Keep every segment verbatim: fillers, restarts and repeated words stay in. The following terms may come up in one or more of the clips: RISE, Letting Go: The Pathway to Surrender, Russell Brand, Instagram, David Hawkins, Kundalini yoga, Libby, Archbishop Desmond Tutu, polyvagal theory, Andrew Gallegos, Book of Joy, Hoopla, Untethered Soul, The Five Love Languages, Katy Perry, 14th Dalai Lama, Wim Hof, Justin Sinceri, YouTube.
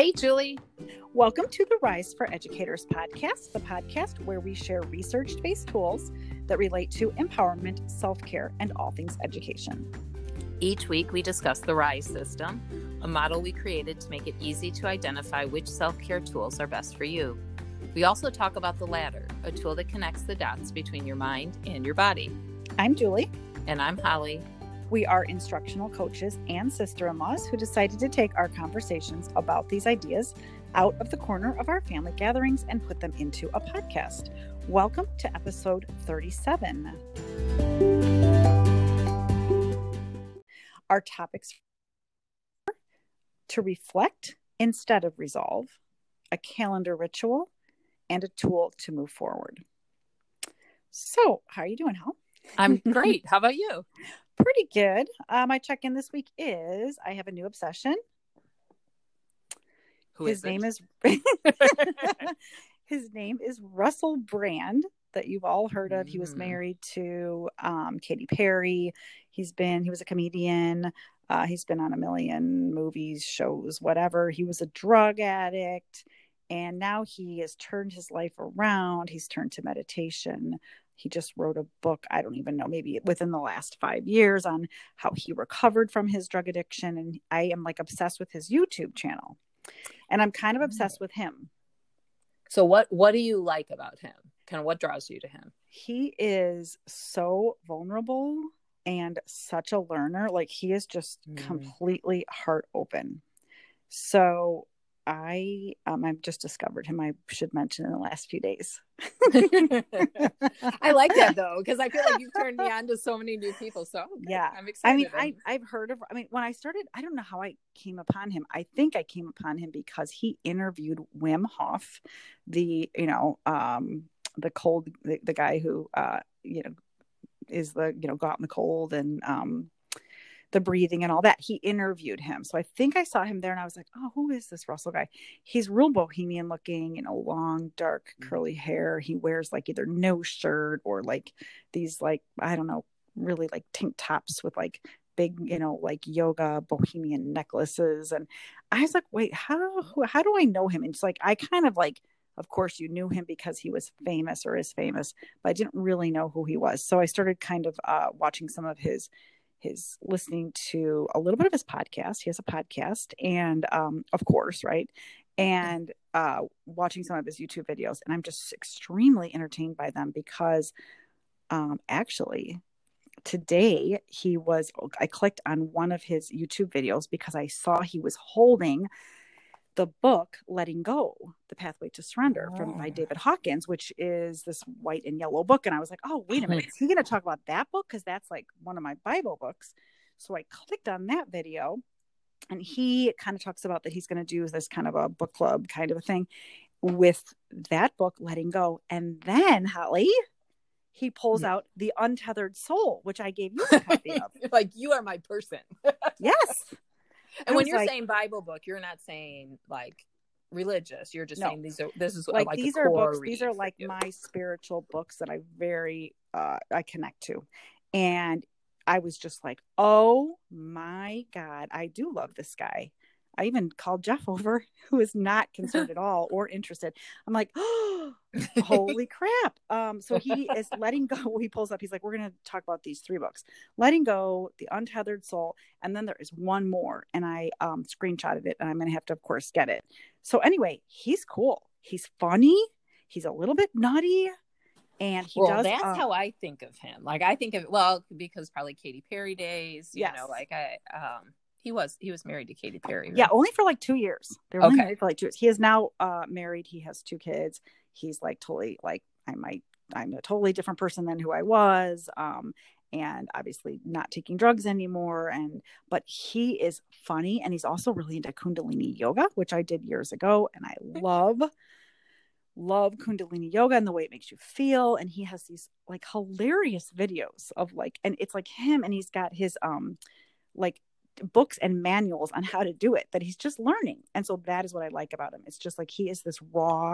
Hey, Julie. Welcome to the Rise for Educators podcast, the podcast where we share research-based tools that relate to empowerment, self-care, and all things education. Each week, we discuss the RISE system, a model we created to make it easy to identify which self-care tools are best for you. We also talk about the ladder, a tool that connects the dots between your mind and your body. I'm Julie. And I'm Holly. We are instructional coaches and sister-in-laws who decided to take our conversations about these ideas out of the corner of our family gatherings and put them into a podcast. Welcome to episode thirty-seven. Our topics are to reflect instead of resolve, a calendar ritual, and a tool to move forward. So, how are you doing, Hal? I'm great. How about you? Pretty good. Uh, my check-in this week is I have a new obsession. Who his is name it? is His name is Russell Brand, that you've all heard of. Mm. He was married to um, Katy Perry. He's been he was a comedian. Uh, he's been on a million movies, shows, whatever. He was a drug addict, and now he has turned his life around. He's turned to meditation. He just wrote a book, I don't even know, maybe within the last five years on how he recovered from his drug addiction. And I am like obsessed with his YouTube channel, and I'm kind of obsessed with him. So what, what do you like about him? Kind of what draws you to him? He is so vulnerable and such a learner. Like he is just mm. completely heart open. So I um, I've just discovered him. I should mention in the last few days. I like that though, because I feel like you've turned me on to so many new people. So okay, yeah, I'm excited. I mean, I, I've heard of. I mean, when I started, I don't know how I came upon him. I think I came upon him because he interviewed Wim Hof, the you know um, the cold the, the guy who uh, you know is the you know got in the cold and. Um, the breathing and all that. He interviewed him. So I think I saw him there and I was like, oh, who is this Russell guy? He's real bohemian looking, you know, long, dark, curly hair. He wears like either no shirt or like these, like, I don't know, really like tank tops with like big, you know, like yoga bohemian necklaces. And I was like, wait, how, how do I know him? And it's like, I kind of like, of course you knew him because he was famous or is famous, but I didn't really know who he was. So I started kind of uh, watching some of his His listening to a little bit of his podcast. He has a podcast, and um, of course, right, and uh, watching some of his YouTube videos, and I'm just extremely entertained by them because, um, actually, today he was. I clicked on one of his YouTube videos because I saw he was holding the book Letting Go: The Pathway to Surrender oh. from by David Hawkins, which is this white and yellow book. And I was like, oh, wait a minute. Is he going to talk about that book? Because that's like one of my Bible books. So I clicked on that video, and he kind of talks about that he's going to do this kind of a book club kind of a thing with that book, Letting Go. And then, Holly, he pulls out the Untethered Soul, which I gave you a copy of. Like, you are my person. Yes. And I when you're like, saying Bible book, you're not saying like religious. You're just no. saying these are this is like, like these are books. These are like my spiritual books that I very uh, I connect to, and I was just like, oh my God, I do love this guy. I even called Jeff over, who is not concerned at all or interested. I'm like, oh, holy crap. Um, so he is letting go. He pulls up. He's like, we're going to talk about these three books, Letting Go, The Untethered Soul. And then there is one more. And I um, screenshotted it, and I'm going to have to, of course, get it. So anyway, he's cool. He's funny. He's a little bit nutty. And he well, does. That's um, how I think of him. Like I think of, well, because probably Katy Perry days, you yes. know, like I, um, He was he was married to Katy Perry. Right? Yeah, only for like two years. They were only okay. married for like two years. He is now uh, married. He has two kids. He's like totally like I might I'm a totally different person than who I was. Um, and obviously not taking drugs anymore. And but he is funny, and he's also really into Kundalini yoga, which I did years ago, and I love. love Kundalini yoga and the way it makes you feel. And he has these like hilarious videos of like, and it's like him, and he's got his um like. books and manuals on how to do it that he's just learning. And so that is what I like about him. It's just like he is this raw.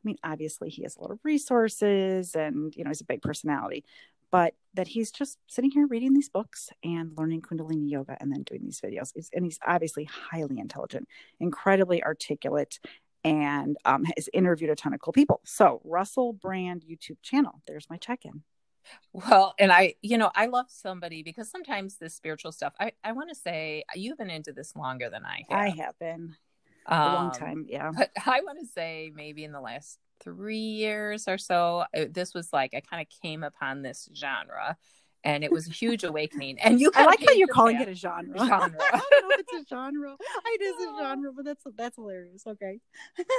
I mean, obviously he has a lot of resources, and you know, he's a big personality, but that he's just sitting here reading these books and learning Kundalini yoga and then doing these videos. It's, and he's obviously highly intelligent, incredibly articulate, and um, has interviewed a ton of cool people. So Russell Brand YouTube channel. There's my check-in. Well, and I, you know, I love somebody because sometimes this spiritual stuff, I, I want to say you've been into this longer than I have. I have been um, a long time. Yeah. But I want to say maybe in the last three years or so, this was like, I kind of came upon this genre and it was a huge awakening. And you, I like how you're calling it a genre. genre. I don't know if it's a genre. It is a genre, but that's, that's hilarious. Okay.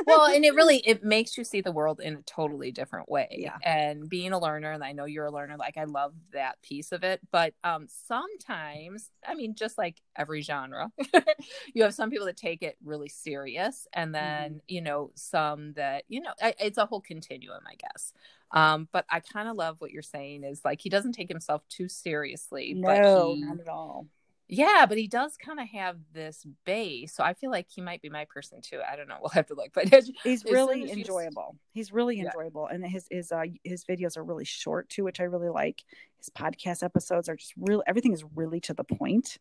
Well, and it really, it makes you see the world in a totally different way. Yeah. And being a learner, and I know you're a learner, like I love that piece of it, but um, sometimes, I mean, just like every genre, you have some people that take it really serious. And then, mm-hmm. you know, some that, you know, it's a whole continuum, I guess. Um, but I kind of love what you're saying is like, he doesn't take himself too seriously. No, but he, not at all. Yeah. But he does kind of have this base. So I feel like he might be my person too. I don't know. We'll have to look, but he's really enjoyable. He's really yeah. enjoyable. And his, his, uh, his videos are really short too, which I really like. His podcast episodes are just real. Everything is really to the point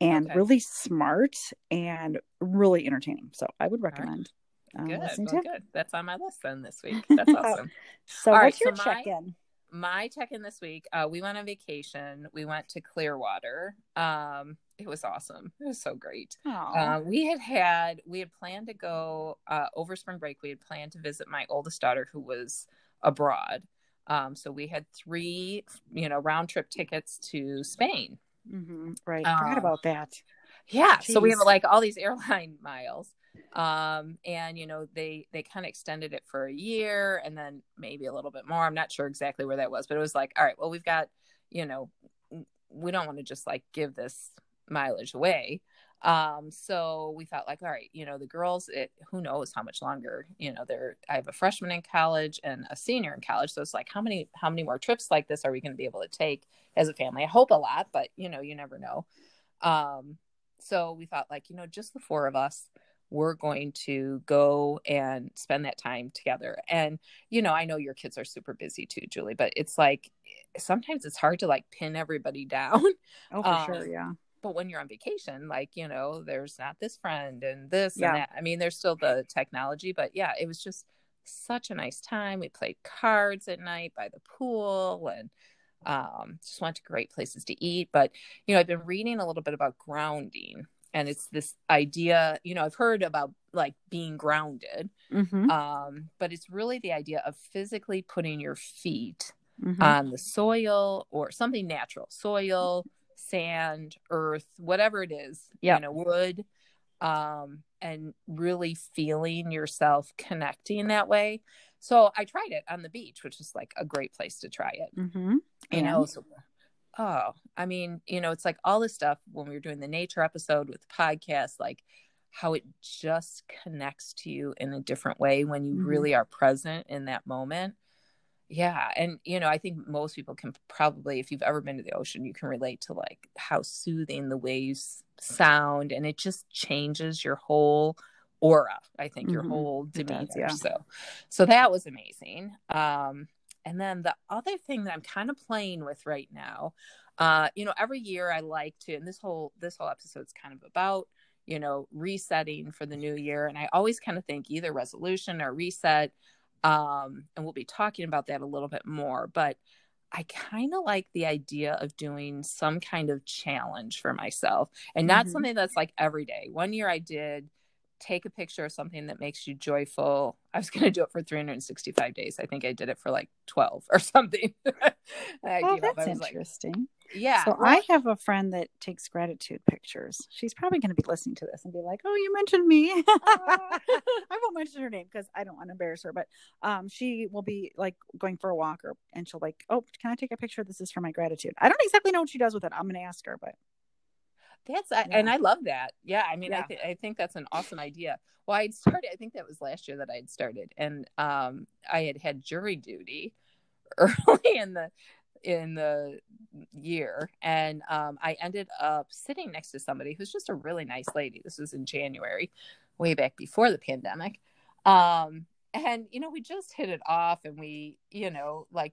and okay. really smart and really entertaining. So I would recommend. Um, good, well, good. That's on my list then this week. That's awesome. So all what's right, your so check-in? My, my check-in this week, uh, we went on vacation. We went to Clearwater. Um, it was awesome. It was so great. Uh, we had had, we had planned to go uh, over spring break. We had planned to visit my oldest daughter who was abroad. Um, so we had three, you know, round trip tickets to Spain. Mm-hmm. Right. Um, I forgot about that. Yeah. Jeez. So we have like all these airline miles. Um, and you know, they, they kind of extended it for a year and then maybe a little bit more. I'm not sure exactly where that was, but it was like, all right, well, we've got, you know, we don't want to just like give this mileage away. Um, so we thought like, all right, you know, the girls, it, who knows how much longer, you know, they're, I have a freshman in college and a senior in college. So it's like, how many, how many more trips like this are we going to be able to take as a family? I hope a lot, but you know, you never know. Um, so we thought like, you know, just the four of us. We're going to go and spend that time together. And, you know, I know your kids are super busy too, Julie, but it's like, sometimes it's hard to like pin everybody down. Oh, for um, sure. Yeah. But when you're on vacation, like, you know, there's not this friend and this yeah. and that. I mean, there's still the technology, but yeah, it was just such a nice time. We played cards at night by the pool and um, just went to great places to eat. But, you know, I've been reading a little bit about grounding. And it's this idea, you know, I've heard about like being grounded, mm-hmm. um, but it's really the idea of physically putting your feet mm-hmm. on the soil or something natural, soil, sand, earth, whatever it is, yeah. you know, wood, um, and really feeling yourself connecting that way. So I tried it on the beach, which is like a great place to try it, mm-hmm. you know, so oh, I mean, you know, it's like all this stuff when we were doing the nature episode with the podcast, like how it just connects to you in a different way when you mm-hmm. really are present in that moment. Yeah. And, you know, I think most people can probably, if you've ever been to the ocean, you can relate to like how soothing the waves sound and it just changes your whole aura. I think mm-hmm. your whole demeanor. Does, yeah. So, so that was amazing. Um, And then the other thing that I'm kind of playing with right now, uh, you know, every year I like to, and this whole, this whole episode's kind of about, you know, resetting for the new year. And I always kind of think either resolution or reset. Um, and we'll be talking about that a little bit more, but I kind of like the idea of doing some kind of challenge for myself and not mm-hmm. something that's like every day. One year I did take a picture of something that makes you joyful. I was going to do it for three hundred sixty-five days. I think I did it for like twelve or something. I, well, you know, that's I was interesting. Like, yeah. So well, I have a friend that takes gratitude pictures. She's probably going to be listening to this and be like, oh, you mentioned me. uh, I won't mention her name because I don't want to embarrass her, but um, she will be like going for a walk or, and she'll like, oh, can I take a picture? This is for my gratitude. I don't exactly know what she does with it. I'm going to ask her, but that's, yeah. and I love that. Yeah. I mean, yeah. I, th- I think that's an awesome idea. Well, I'd started, I think that was last year that I'd started and, um, I had had jury duty early in the, in the year. And, um, I ended up sitting next to somebody who's just a really nice lady. This was in January, way back before the pandemic. Um, and, you know, we just hit it off and we, you know, like,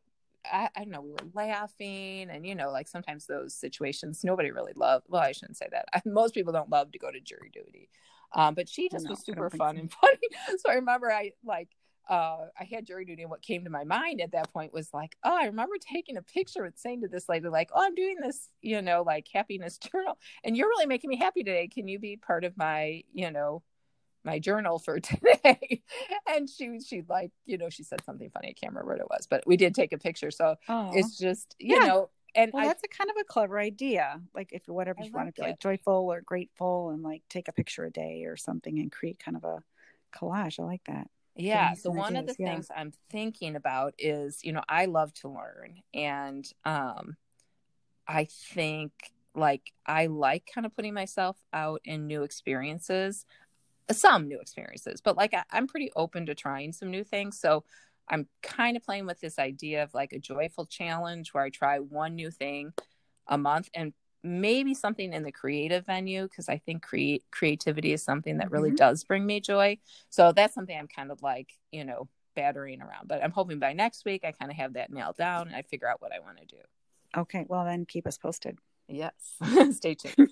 I, I don't know, we were laughing, and, you know, like sometimes those situations, nobody really loved, well, I shouldn't say that. I, most people don't love to go to jury duty. Um, but she just no, was super fun so. and funny. So I remember I like, uh, I had jury duty, and what came to my mind at that point was like, oh, I remember taking a picture and saying to this lady, like, oh, I'm doing this, you know, like happiness journal, and you're really making me happy today. Can you be part of my, you know, my journal for today? And she, she like, you know, she said something funny. I can't remember what it was, but we did take a picture. So oh. it's just, you yeah. know, and well, I, that's a kind of a clever idea. Like if whatever I you like want to be it. like joyful or grateful, and like take a picture a day or something and create kind of a collage. I like that. Yeah. So one ideas. of the yeah. things I'm thinking about is, you know, I love to learn, and um, I think like, I like kind of putting myself out in new experiences, some new experiences, but like, I, I'm pretty open to trying some new things. So I'm kind of playing with this idea of like a joyful challenge where I try one new thing a month, and maybe something in the creative venue, because I think create creativity is something that really mm-hmm. does bring me joy. So that's something I'm kind of like, you know, battering around. But I'm hoping by next week I kind of have that nailed down and I figure out what I want to do. Okay. Well, then keep us posted. Yes. Stay tuned.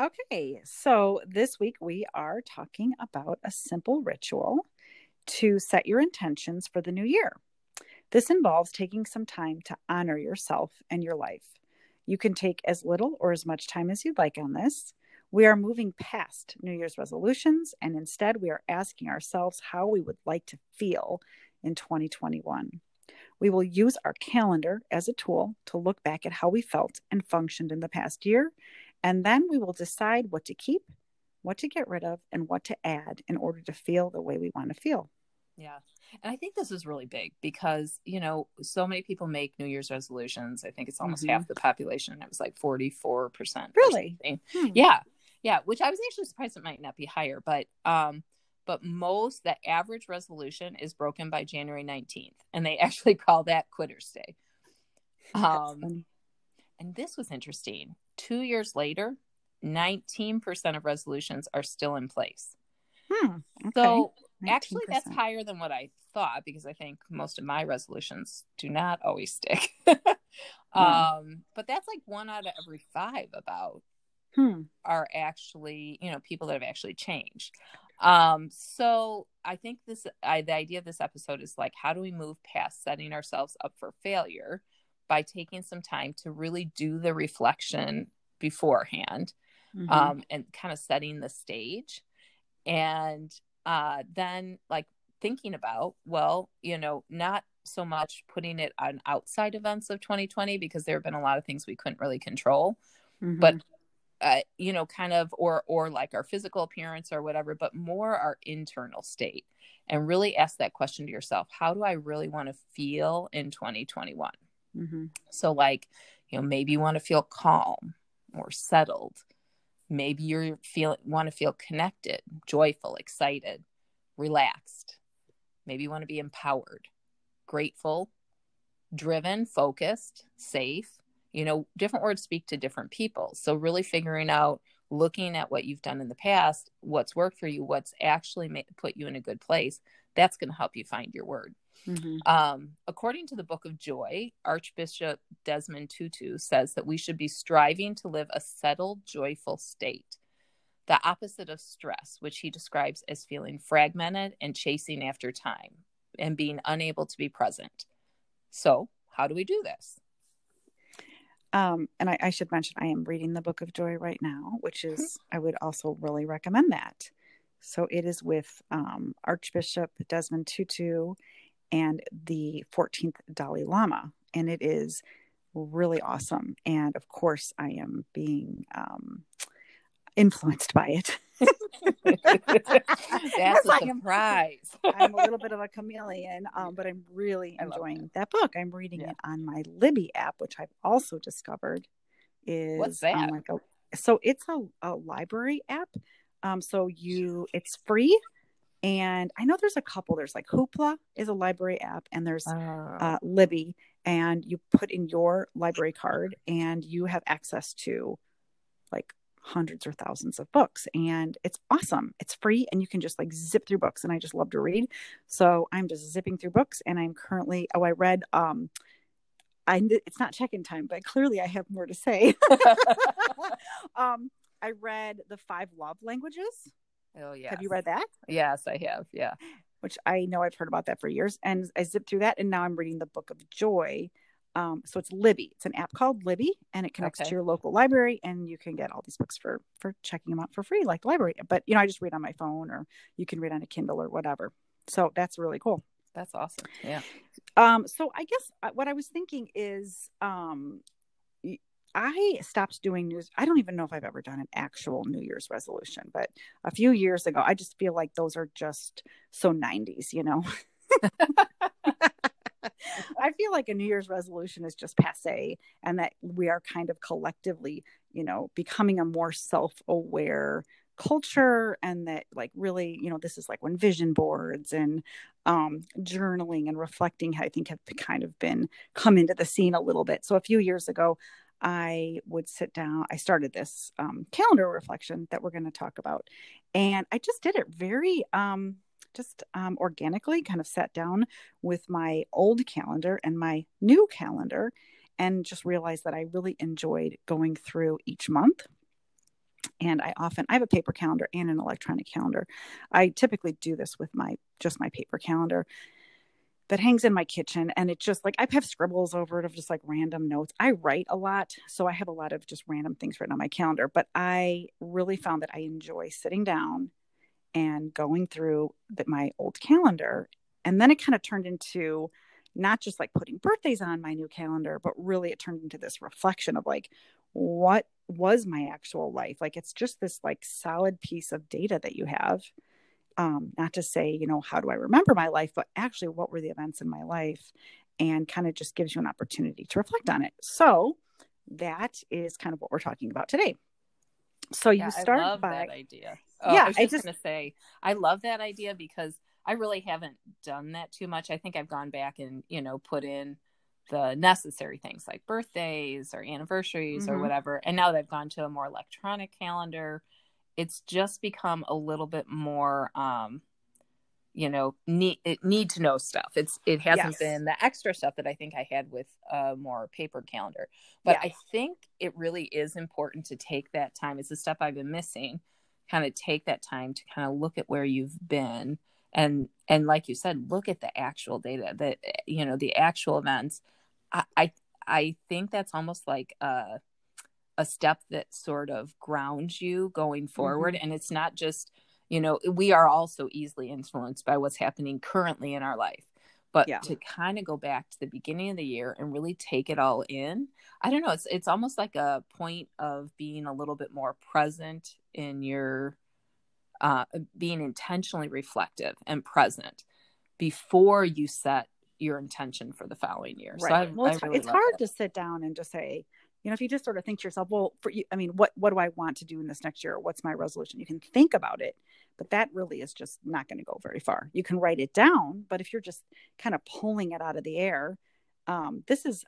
Okay. So this week we are talking about a simple ritual to set your intentions for the new year. This involves taking some time to honor yourself and your life. You can take as little or as much time as you'd like on this. We are moving past New Year's resolutions, and instead we are asking ourselves how we would like to feel in twenty twenty-one. We will use our calendar as a tool to look back at how we felt and functioned in the past year, and then we will decide what to keep, what to get rid of, and what to add in order to feel the way we want to feel. Yeah. And I think this is really big because, you know, so many people make New Year's resolutions. I think it's almost mm-hmm. half the population. It was like forty-four percent. Really? Hmm. Yeah. Yeah. Which I was actually surprised it might not be higher, but, um, but most, the average resolution is broken by January nineteenth, and they actually call that Quitter's Day. Um, and this was interesting. Two years later, nineteen percent of resolutions are still in place. Hmm. Okay. So nineteen percent. Actually, that's higher than what I thought, because I think most of my resolutions do not always stick. um, hmm. But that's like one out of every five about hmm. are actually, you know, people that have actually changed. Um, so I think this, I, the idea of this episode is like, how do we move past setting ourselves up for failure by taking some time to really do the reflection beforehand, mm-hmm. um, and kind of setting the stage. And uh, then like thinking about, well, you know, not so much putting it on outside events of twenty twenty, because there have been a lot of things we couldn't really control, mm-hmm. but, uh, you know, kind of, or, or like our physical appearance or whatever, but more our internal state, and really ask that question to yourself. How do I really want to feel in twenty twenty-one? Mm-hmm. So like, you know, maybe you want to feel calm or settled. Maybe you feel want to feel connected, joyful, excited, relaxed. Maybe you want to be empowered, grateful, driven, focused, safe. You know, different words speak to different people. So really figuring out, looking at what you've done in the past, what's worked for you, what's actually made, put you in a good place, that's going to help you find your word. Mm-hmm. Um, according to the Book of Joy, Archbishop Desmond Tutu says that we should be striving to live a settled, joyful state, the opposite of stress, which he describes as feeling fragmented and chasing after time and being unable to be present. So how do we do this? Um, and I, I should mention, I am reading the Book of Joy right now, which is, mm-hmm. I would also really recommend that. So it is with um, Archbishop Desmond Tutu and the fourteenth Dalai Lama. And it is really awesome. And of course, I am being um, influenced by it. That's a surprise. I'm, I'm a little bit of a chameleon, um, but I'm really enjoying that. that book. I'm reading yeah. it on my Libby app, which I've also discovered is... What's that? Um, like a, so it's a, a library app. Um, so you, it's free. And I know there's a couple, there's like Hoopla is a library app, and there's oh. uh, Libby, and you put in your library card and you have access to like hundreds or thousands of books, and it's awesome. It's free and you can just like zip through books, and I just love to read. So I'm just zipping through books, and I'm currently, oh, I read, um, I, it's not check-in time, but clearly I have more to say. um, I read The Five Love Languages. Oh yeah. Have you read that? Yes, I have. Yeah. Which I know I've heard about that for years, and I zipped through that, and now I'm reading the Book of Joy. Um, so it's Libby. It's an app called Libby, and it connects okay. to your local library, and you can get all these books for, for checking them out for free, like the library. But, you know, I just read on my phone, or you can read on a Kindle or whatever. So that's really cool. That's awesome. Yeah. Um, so I guess what I was thinking is, um, I stopped doing news. I don't even know if I've ever done an actual New Year's resolution, but a few years ago, I just feel like those are just so nineties, you know? I feel like a New Year's resolution is just passé, and that we are kind of collectively, you know, becoming a more self-aware culture, and that like really, you know, this is like when vision boards and um, journaling and reflecting, I think, have kind of been come into the scene a little bit. So a few years ago, I would sit down, I started this um, calendar reflection that we're going to talk about. And I just did it very, um, just um, organically, kind of sat down with my old calendar and my new calendar, and just realized that I really enjoyed going through each month. And I often, I have a paper calendar and an electronic calendar. I typically do this with my, just my paper calendar that hangs in my kitchen. And it just like, I have scribbles over it of just like random notes. I write a lot. So I have a lot of just random things written on my calendar, but I really found that I enjoy sitting down and going through the, my old calendar. And then it kind of turned into not just like putting birthdays on my new calendar, but really it turned into this reflection of like, what was my actual life? Like, it's just this like solid piece of data that you have. Um, not to say, you know, how do I remember my life, but actually what were the events in my life, and kind of just gives you an opportunity to reflect on it. So that is kind of what we're talking about today. So yeah, you start I love by that idea. Oh, yeah, I was just, I just... going to say, I love that idea, because I really haven't done that too much. I think I've gone back and, you know, put in the necessary things like birthdays or anniversaries mm-hmm. or whatever. And now that I've gone to a more electronic calendar, it's just become a little bit more, um, you know, need, it need to know stuff. It's, it hasn't yes. been the extra stuff that I think I had with a more paper calendar, but yeah. I think it really is important to take that time. It's the stuff I've been missing, kind of take that time to kind of look at where you've been. And, and like you said, look at the actual data that, you know, the actual events. I, I, I think that's almost like, uh, a step that sort of grounds you going forward. Mm-hmm. And it's not just, you know, we are all so easily influenced by what's happening currently in our life, but yeah. to kind of go back to the beginning of the year and really take it all in. I don't know. It's, it's almost like a point of being a little bit more present in your, uh, being intentionally reflective and present before you set your intention for the following year. Right. So I, well, I it's, really it's hard that. to sit down and just say, you know, if you just sort of think to yourself, well, for you, I mean, what, what do I want to do in this next year? What's my resolution? You can think about it, but that really is just not going to go very far. You can write it down, but if you're just kind of pulling it out of the air, um, this is,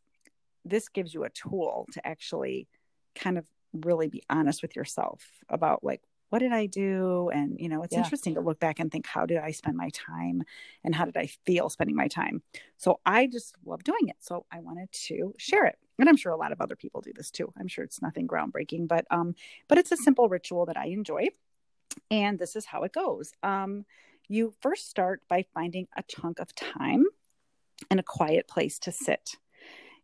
this gives you a tool to actually kind of really be honest with yourself about like, what did I do? And, you know, it's yeah. interesting to look back and think, how did I spend my time, and how did I feel spending my time? So I just love doing it. So I wanted to share it. And I'm sure a lot of other people do this too. I'm sure it's nothing groundbreaking, but, um, but it's a simple ritual that I enjoy. And this is how it goes. Um, you first start by finding a chunk of time and a quiet place to sit.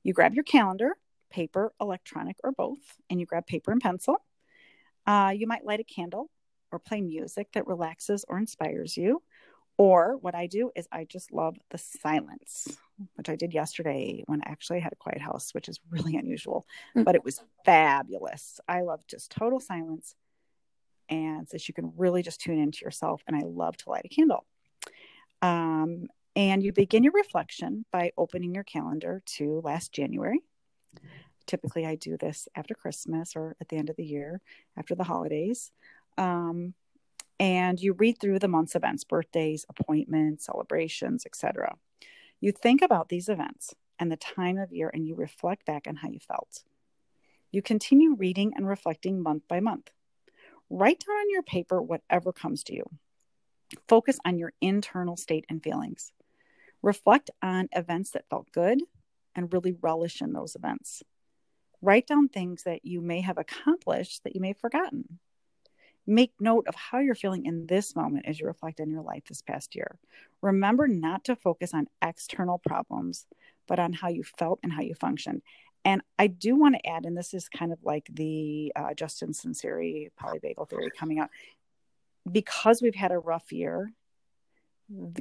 You grab your calendar, paper, electronic, or both, and you grab paper and pencil. Uh, you might light a candle or play music that relaxes or inspires you. Or what I do is I just love the silence, which I did yesterday when I actually had a quiet house, which is really unusual, but it was fabulous. I love just total silence. And so you can really just tune into yourself. And I love to light a candle. Um, and you begin your reflection by opening your calendar to last January. Typically, I do this after Christmas or at the end of the year, after the holidays. Um, and you read through the month's events, birthdays, appointments, celebrations, et cetera. You think about these events and the time of year, and you reflect back on how you felt. You continue reading and reflecting month by month. Write down on your paper whatever comes to you. Focus on your internal state and feelings. Reflect on events that felt good and really relish in those events. Write down things that you may have accomplished that you may have forgotten. Make note of how you're feeling in this moment as you reflect on your life this past year. Remember not to focus on external problems, but on how you felt and how you functioned. And I do want to add, and this is kind of like the uh, Justin Sinceri polyvagal theory coming out, because we've had a rough year,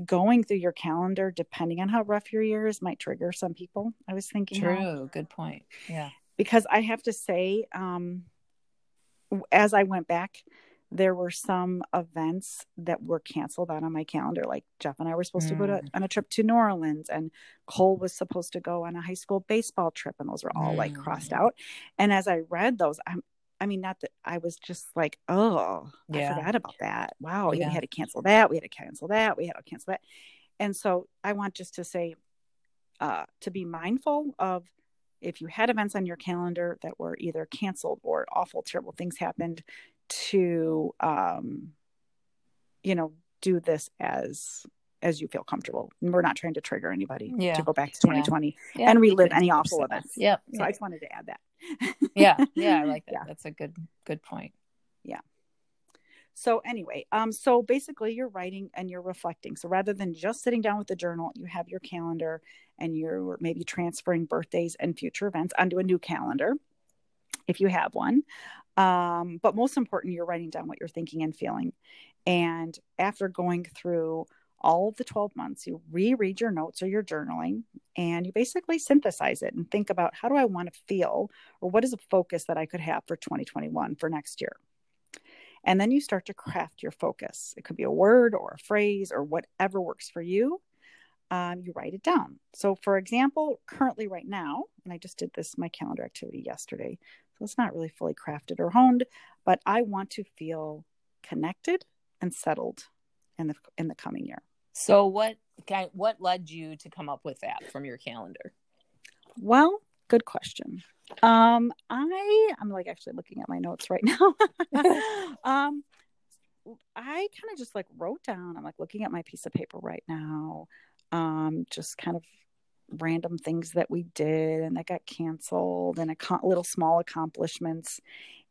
going through your calendar, depending on how rough your year is, might trigger some people. I was thinking. True. How. Good point. Yeah. Because I have to say, um, as I went back, there were some events that were canceled out on my calendar. Like Jeff and I were supposed mm. to go to, on a trip to New Orleans, and Cole was supposed to go on a high school baseball trip. And those were all mm. like crossed out. And as I read those, I'm, I mean, not that I was just like, oh, yeah. I forgot about that. Wow. Yeah. We had to cancel that. We had to cancel that. We had to cancel that. And so I want just to say, uh, to be mindful of, if you had events on your calendar that were either canceled or awful, terrible things happened, to, um, you know, do this as, as you feel comfortable. And we're not trying to trigger anybody yeah. to go back to twenty twenty yeah. Yeah. and relive any awful events. Yep. So yeah. I just wanted to add that. yeah. Yeah. I like that. Yeah. That's a good, good point. Yeah. So anyway, um, so basically you're writing and you're reflecting. So rather than just sitting down with the journal, you have your calendar and you're maybe transferring birthdays and future events onto a new calendar, if you have one. Um, but most important, you're writing down what you're thinking and feeling. And after going through all of the twelve months, you reread your notes or your journaling, and you basically synthesize it and think about, how do I want to feel, or what is a focus that I could have for twenty twenty-one, for next year? And then you start to craft your focus. It could be a word or a phrase or whatever works for you. Um, you write it down. So for example, currently right now, and I just did this, my calendar activity yesterday, so it's not really fully crafted or honed, but I want to feel connected and settled in the in the coming year. So what what led you to come up with that from your calendar? Well, good question. Um, I, I'm like actually looking at my notes right now. um, I kind of just like wrote down, I'm like looking at my piece of paper right now. Um, just kind of random things that we did and that got canceled, and a ac- little small accomplishments.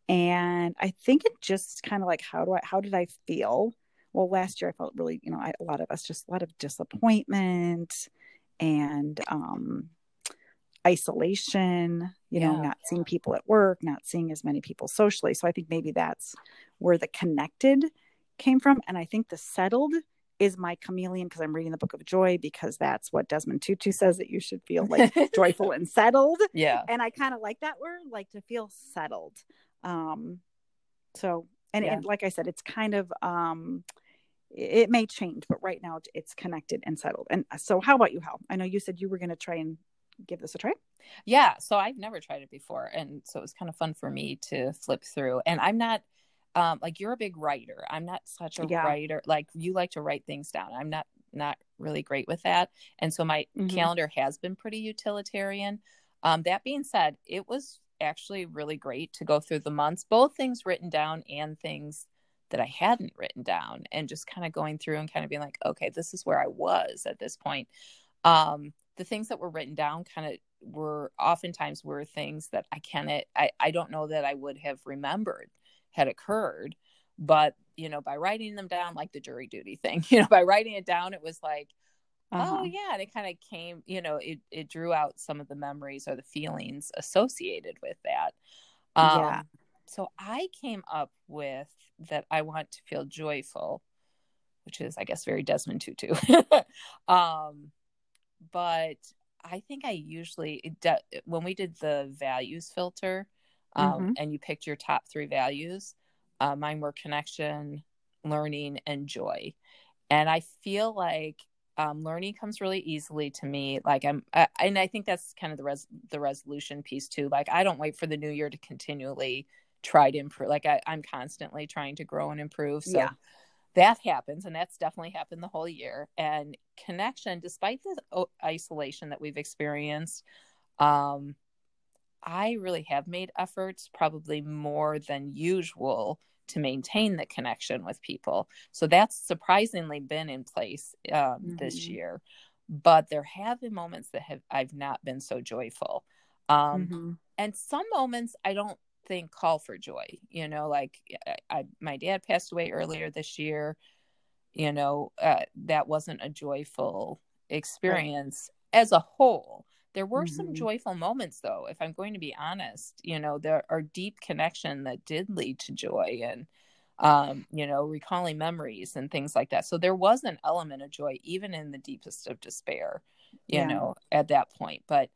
And I think it just kind of like, how do I, how did I feel? Well, last year I felt really, you know, I, a lot of us, just a lot of disappointment and, um, isolation, you know, yeah, not seeing people at work, not seeing as many people socially. So I think maybe that's where the connected came from. And I think the settled is my chameleon, because I'm reading the Book of Joy, because that's what Desmond Tutu says, that you should feel like joyful and settled. Yeah. And I kind of like that word, like to feel settled. Um, so, and, yeah. and like I said, it's kind of, um, it may change, but right now it's connected and settled. And so how about you, Hal? I know you said you were going to try and give this a try. Yeah. So I've never tried it before. And so it was kind of fun for me to flip through. And I'm not, Um, like you're a big writer. I'm not such a yeah. writer. Like you like to write things down. I'm not, not really great with that. And so my mm-hmm. calendar has been pretty utilitarian. Um, that being said, it was actually really great to go through the months, both things written down and things that I hadn't written down, and just kind of going through and kind of being like, okay, this is where I was at this point. Um, the things that were written down kind of were oftentimes were things that I can't, I, I don't know that I would have remembered had occurred, but you know, by writing them down, like the jury duty thing, you know, by writing it down, it was like, uh-huh. oh yeah. And it kind of came, you know, it, it drew out some of the memories or the feelings associated with that. Um, yeah. So I came up with that. I want to feel joyful, which is, I guess, very Desmond Tutu. um, but I think I usually, it de- when we did the values filter, Um, mm-hmm. and you picked your top three values. Uh, mine were connection, learning, and joy. And I feel like um, learning comes really easily to me. Like I'm, I, and I think that's kind of the res, the resolution piece too. Like I don't wait for the new year to continually try to improve. Like I, I'm constantly trying to grow and improve. So yeah. that happens, and that's definitely happened the whole year. And connection, despite the isolation that we've experienced, um, I really have made efforts, probably more than usual, to maintain the connection with people. So that's surprisingly been in place um, mm-hmm. this year. But there have been moments that have I've not been so joyful. Um, mm-hmm. And some moments I don't think call for joy. You know, like I, I, my dad passed away earlier this year. You know, uh, that wasn't a joyful experience right. as a whole. There were mm-hmm. some joyful moments, though, if I'm going to be honest. You know, there are deep connection that did lead to joy and, um, you know, recalling memories and things like that. So there was an element of joy, even in the deepest of despair, you yeah. know, at that point. But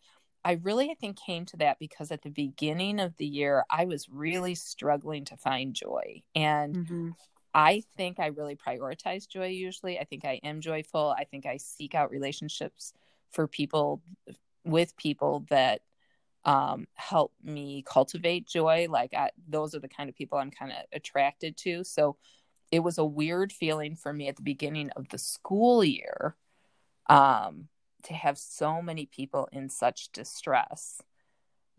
I really, I think, came to that because at the beginning of the year, I was really struggling to find joy. And mm-hmm. I think I really prioritize joy usually. I think I am joyful. I think I seek out relationships for people, with people that um, help me cultivate joy. Like I, those are the kind of people I'm kind of attracted to. So it was a weird feeling for me at the beginning of the school year um, to have so many people in such distress,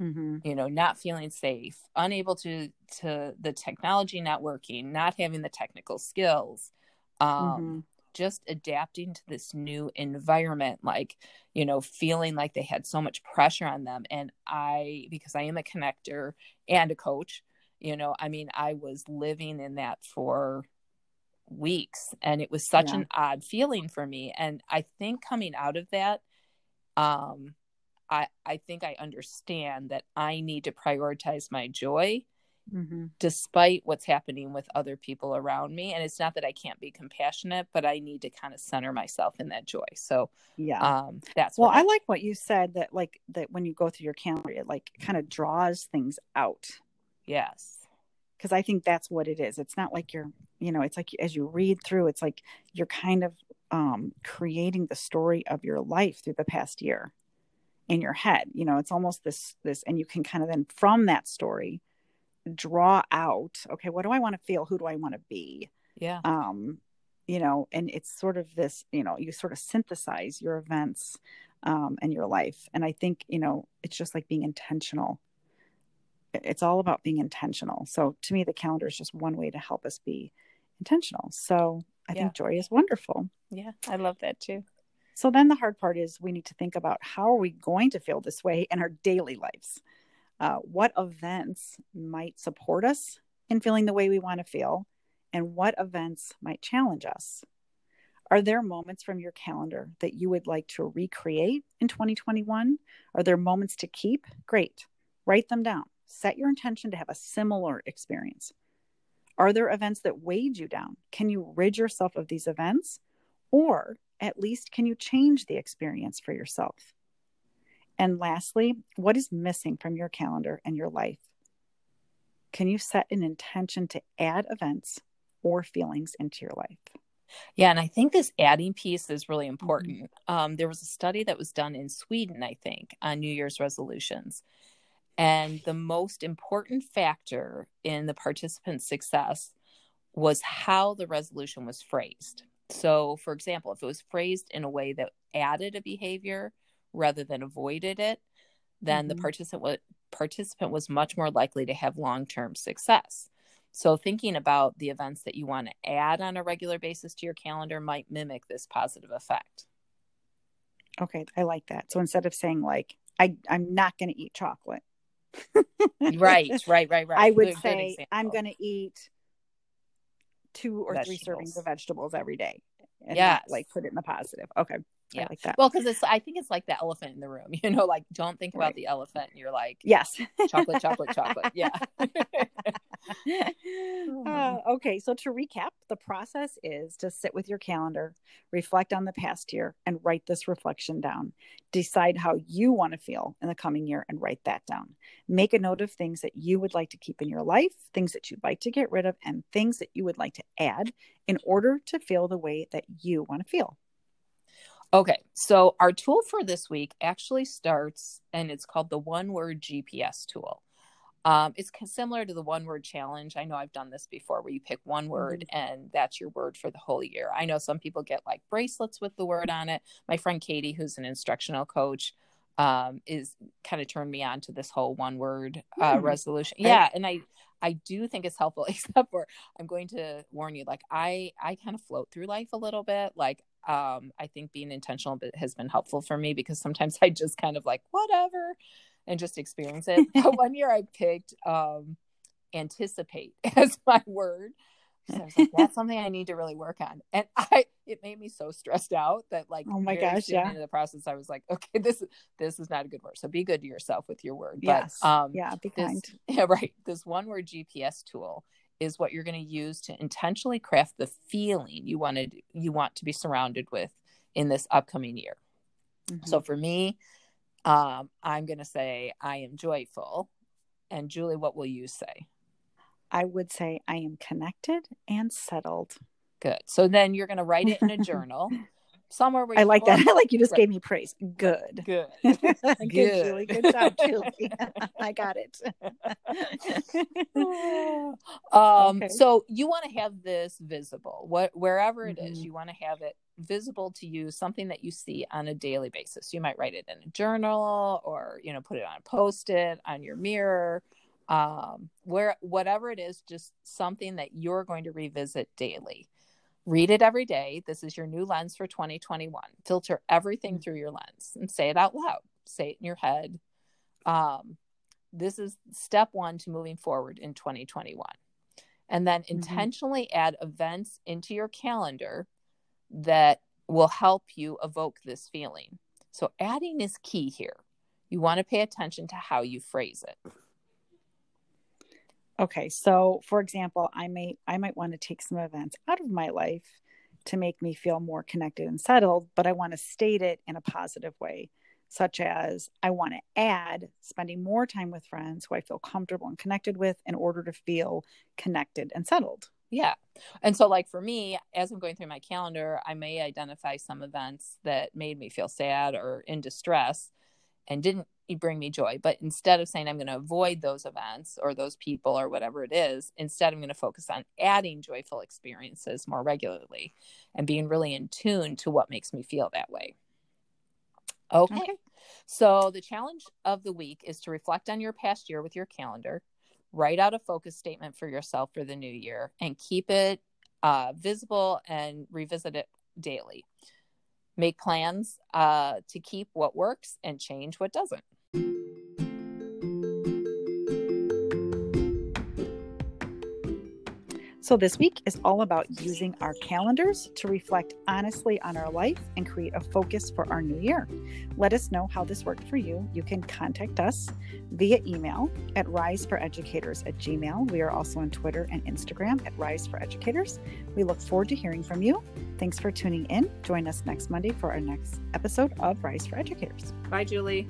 mm-hmm. you know, not feeling safe, unable to, to the technology, not working, not having the technical skills, um, mm-hmm. just adapting to this new environment, like, you know, feeling like they had so much pressure on them. And I, because I am a connector and a coach, you know, I mean, I was living in that for weeks and it was such yeah. an odd feeling for me. And I think coming out of that, um, I, I think I understand that I need to prioritize my joy mm-hmm. despite what's happening with other people around me. And it's not that I can't be compassionate, but I need to kind of center myself in that joy. So yeah, um, that's well, I, I like what you said that like that when you go through your calendar, it like kind of draws things out. Yes. Because I think that's what it is. It's not like you're, you know, it's like as you read through, it's like you're kind of um, creating the story of your life through the past year in your head. You know, it's almost this, this, and you can kind of then from that story draw out, okay, what do I want to feel? Who do I want to be? Yeah. Um, you know, and it's sort of this, you know, you sort of synthesize your events um, and your life. And I think, you know, it's just like being intentional. It's all about being intentional. So to me, the calendar is just one way to help us be intentional. So I yeah. think joy is wonderful. Yeah. I love that too. So then the hard part is we need to think about how are we going to feel this way in our daily lives? Uh, what events might support us in feeling the way we want to feel? And what events might challenge us? Are there moments from your calendar that you would like to recreate in twenty twenty-one? Are there moments to keep? Great. Write them down. Set your intention to have a similar experience. Are there events that weighed you down? Can you rid yourself of these events? Or at least can you change the experience for yourself? And lastly, what is missing from your calendar and your life? Can you set an intention to add events or feelings into your life? Yeah, and I think this adding piece is really important. Mm-hmm. Um, there was a study that was done in Sweden, I think, on New Year's resolutions. And the most important factor in the participants' success was how the resolution was phrased. So, for example, if it was phrased in a way that added a behavior rather than avoided it, then mm-hmm. the participant, participant was much more likely to have long-term success. So thinking about the events that you want to add on a regular basis to your calendar might mimic this positive effect. Okay, I like that. So instead of saying like, I, I'm not going to eat chocolate. right, right, right, right. I would Good say I'm going to eat two or vegetables. three servings of vegetables every day. And yes. not, like put it in the positive. Okay. Yeah. I like that. Well, because it's, I think it's like the elephant in the room, you know, like don't think about right. the elephant. You're like, yes, chocolate, chocolate, chocolate. Yeah. uh, okay. So to recap, the process is to sit with your calendar, reflect on the past year and write this reflection down. Decide how you want to feel in the coming year and write that down. Make a note of things that you would like to keep in your life, things that you'd like to get rid of, and things that you would like to add in order to feel the way that you want to feel. Okay, so our tool for this week actually starts, and it's called the one-word G P S tool. Um, it's similar to the one-word challenge. I know I've done this before where you pick one word mm-hmm. and that's your word for the whole year. I know some people get like bracelets with the word on it. My friend Katy, who's an instructional coach, um, is kind of turned me on to this whole one word uh, mm. resolution. Yeah. And I, I do think it's helpful, except for I'm going to warn you, like I, I kind of float through life a little bit. Like, um, I think being intentional has been helpful for me, because sometimes I just kind of like, whatever, and just experience it. But one year I picked, um, anticipate as my word. So I was like, that's something I need to really work on. And I, it made me so stressed out that like, oh my gosh, yeah. Into the process, I was like, okay, this is, this is not a good word. So be good to yourself with your word. Yes. But, um, yeah, be kind. This, yeah, right. This one word G P S tool is what you're going to use to intentionally craft the feeling you wanted, you want to be surrounded with in this upcoming year. Mm-hmm. So for me, um, I'm going to say, I am joyful. And Julie, what will you say? I would say I am connected and settled. Good. So then you're going to write it in a journal somewhere. Where you I like that. I like you just right. gave me praise. Good. Good. Good. Good, Julie. Good job, Julie. I got it. um, okay. So you want to have this visible, what, wherever it mm-hmm. is, you want to have it visible to you, something that you see on a daily basis. You might write it in a journal, or, you know, put it on a Post-it, on your mirror. Um, where, whatever it is, just something that you're going to revisit daily. Read it every day. This is your new lens for twenty twenty-one. Filter everything through your lens and say it out loud. Say it in your head. Um, this is step one to moving forward in twenty twenty-one. And then intentionally mm-hmm. add events into your calendar that will help you evoke this feeling. So adding is key here. You want to pay attention to how you phrase it. Okay, so for example, I may I might want to take some events out of my life to make me feel more connected and settled, but I want to state it in a positive way, such as I want to add spending more time with friends who I feel comfortable and connected with in order to feel connected and settled. Yeah. And so like for me, as I'm going through my calendar, I may identify some events that made me feel sad or in distress and didn't bring me joy. But instead of saying I'm going to avoid those events or those people or whatever it is, instead I'm going to focus on adding joyful experiences more regularly and being really in tune to what makes me feel that way. Okay. okay. So the challenge of the week is to reflect on your past year with your calendar, write out a focus statement for yourself for the new year, and keep it uh, visible and revisit it daily. Make plans uh, to keep what works and change what doesn't. So this week is all about using our calendars to reflect honestly on our life and create a focus for our new year. Let us know how this worked for you. You can contact us via email at riseforeducators at gmail. We are also on Twitter and Instagram at riseforeducators. We look forward to hearing from you. Thanks for tuning in. Join us next Monday for our next episode of Rise for Educators. Bye, Julie.